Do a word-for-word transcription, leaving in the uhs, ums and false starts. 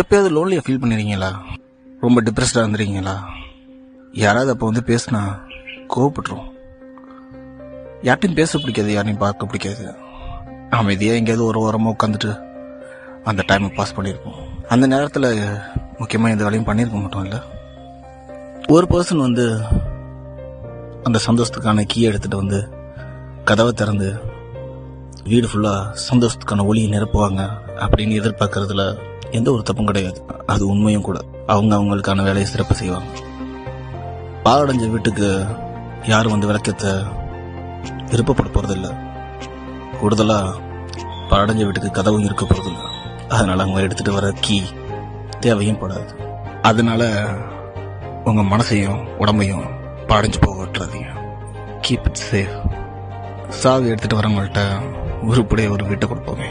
எப்போயாவது லோன்லியாக ஃபீல் பண்ணிடுறீங்களா? ரொம்ப டிப்ரெஸ்டாக இருந்துருக்கீங்களா? யாராவது அப்போ வந்து பேசுனா கோவப்பட்டுரும். யார்ட்டையும் பேச பிடிக்காது, யாரையும் பார்க்க பிடிக்காது. அமைதியாக எங்கேயாவது ஒரு வாரமாக உட்காந்துட்டு அந்த டைமை பாஸ் பண்ணியிருக்கோம். அந்த நேரத்தில் முக்கியமாக எந்த வேலையும் பண்ணியிருக்க மாட்டோம். இல்லை, ஒரு பர்சன் வந்து அந்த சந்தோஷத்துக்கான கீ எடுத்துகிட்டு வந்து கதவை திறந்து வீடு ஃபுல்லாக சந்தோஷத்துக்கான ஒளியை நிரப்புவாங்க அப்படின்னு எதிர்பார்க்கறதுல எந்த ஒரு தப்பும் கிடையாது. அது உண்மையும் கூட. அவங்க அவங்களுக்கான வேலையை சிறப்பு செய்வாங்க. பாலடைஞ்ச வீட்டுக்கு யாரும் வந்து விளக்கத்தை விருப்பப்பட போகிறதில்லை. கூடுதலாக பாலடைஞ்ச வீட்டுக்கு கதவும் இருக்க போகிறதில்லை. அதனால் அவங்க எடுத்துகிட்டு வர கீ தேவையும் படாது. அதனால் உங்கள் மனசையும் உடம்பையும் பாடைஞ்சு போக விட்டுறாதீங்க. Keep it safe. சாவி எடுத்துகிட்டு வரவங்கள்ட்ட உருப்படியே ஒரு வீட்டை கொடுப்போமே.